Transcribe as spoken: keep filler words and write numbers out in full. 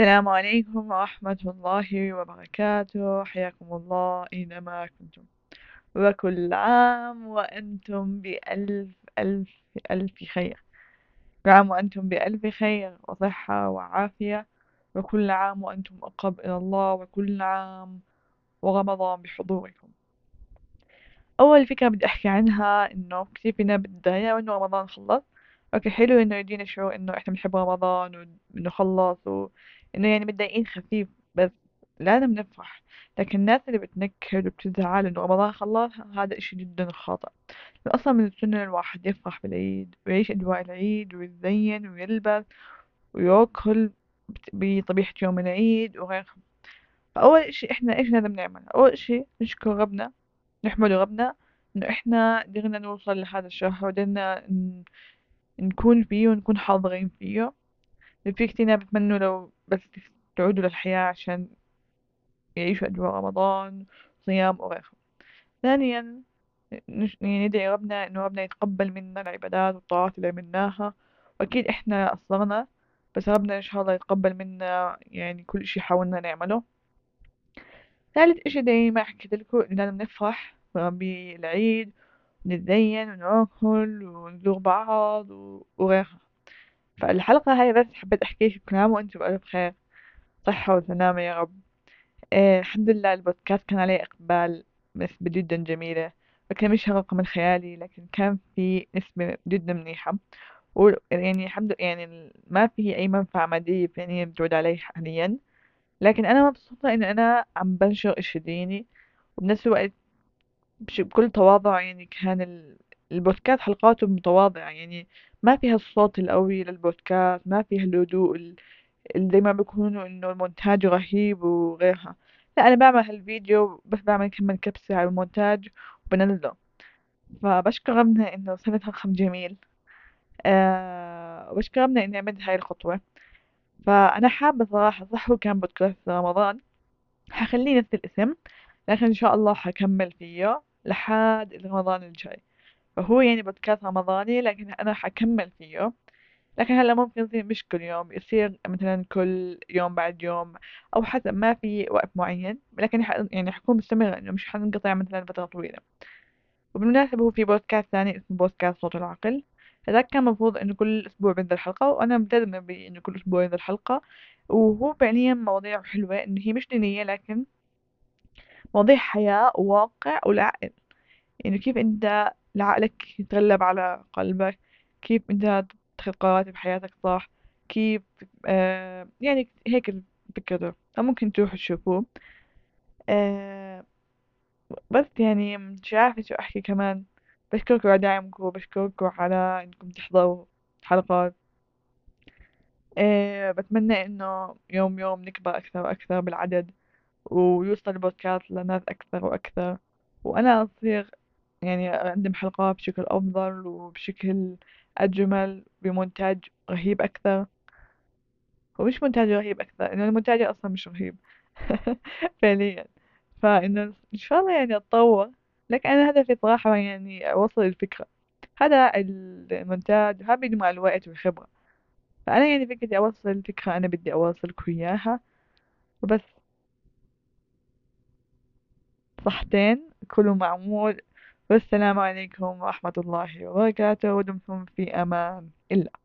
السلام عليكم ورحمة الله وبركاته، حياكم الله أينما كنتم، وكل عام وأنتم بألف ألف ألف خير. كل عام وأنتم بألف خير وصحة وعافية، وكل عام وأنتم أقرب إلى الله، وكل عام ورمضان بحضوركم. أول فكرة بدي أحكي عنها إنه كتير فينا بالدنيا وإنه رمضان خلص. أوكي، حلو إنه يدينا شعور إنه إحنا بنحب رمضان وإنه خلص وإنه يعني متضايقين خفيف، بس لا أنا بنفرح. لكن الناس اللي بتنكد وبتزعل إنه رمضان خلص هذا إشي جدا خاطئ. أصلا من السنة الواحد يفرح بالعيد ويعيش أجواء العيد ويتزين ويلبس ويأكل بطبيعة يوم العيد وغيرها. فأول إشي إحنا إيش لازم نعمل؟ أول إشي نشكر ربنا، نحمد ربنا إنه إحنا قدرنا نوصل لهذا الشهر وقدرنا إن نكون فيه ونكون حاضرين فيه. في كتير بتمنوا لو بس تعودوا للحياة عشان يعيشوا أجواء رمضان صيام وغيره. ثانيا ندعي ربنا إنه ربنا يتقبل منا العبادات والطاعات اللي عملناها، وأكيد إحنا قصرنا بس ربنا إن شاء الله يتقبل منا يعني كل إشي حاولنا نعمله. ثالث إشي زي ما حكيت لكم إنه لازم نفرح بالعيد، نتزين ونأكل ونزور بعض وغيرها. فالحلقة هاي بس حبيت أحكيش بكلام وأنتم بألف خير، صحة وسلامة يا رب. آه الحمد لله البودكاست كان عليه إقبال نسبة جدا جميلة، وكان مش رقم الخيالي لكن كان في نسبة جدا منيحة، ويعني الحمد لله يعني ما فيه أي منفعة مادية يعني بتعود علي حاليا، لكن أنا مبسوطة إن أنا عم بنشر إشي ديني وبنفس الوقت بكل تواضع. يعني كان البودكاست حلقاته متواضعة، يعني ما فيها الصوت القوي للبودكاست، ما فيها الهدوء زي ما بيكونوا انه المونتاج رهيب وغيرها. لا انا بعمل هالفيديو بس بعمل كمان كبسة على المونتاج وبنزله. فبشكر ربنا انه سنة رقم جميل، أه وبشكر ربنا اني عملت هاي الخطوة. فانا حابة صراحة صح وكان بودكاست رمضان حخليه نفس الاسم، لكن ان شاء الله حكمل فيه لحد رمضان الجاي. فهو يعني بودكاست رمضاني لكن أنا حكمل فيه، لكن هلا ممكن يصير مش كل يوم، يصير مثلا كل يوم بعد يوم أو حسب، ما في وقت معين، لكن يعني حكون مستمرة إنه مش حنقطع مثلا فترة طويلة. وبالمناسبة هو في بودكاست ثاني اسمه بودكاست صوت العقل، هذا كان مفروض إنه كل أسبوع بنزل حلقة، وأنا ملتزمة بإنه كل أسبوع ينزل حلقة. وهو فعليا مواضيع حلوة إنه هي مش دينية لكن مواضيع حياة وواقع والعقل، يعني كيف أنت لعقلك يتغلب على قلبك، كيف أنت تتخذ قرارات بحياتك صح، كيف آه يعني هيك الفكرة. ممكن تروحوا تشوفوه. آه بس يعني مش عارفة شو أحكي كمان. بشكركم على دعمكم وبشكركم على إنكم تحضروا حلقات. آه بتمنى إنه يوم يوم نكبر أكثر وأكثر بالعدد، ويوصل البودكاست لناس أكثر وأكثر، وأنا أصير يعني أقدم حلقات بشكل أفضل وبشكل أجمل بمونتاج رهيب أكثر. ومش مونتاج رهيب أكثر إنه المونتاج أصلا مش رهيب فعليا. فإنه إن شاء الله يعني أتطور، لكن أنا هدفي صراحة يعني أوصل الفكرة. هذا المونتاج هذا بيجي مع الوقت والخبرة، فأنا يعني فكرتي أوصل الفكرة أنا بدي أوصلكم إياها وبس. صحتين كله معمول، والسلام عليكم ورحمة الله وبركاته، ودمتم في أمان الله.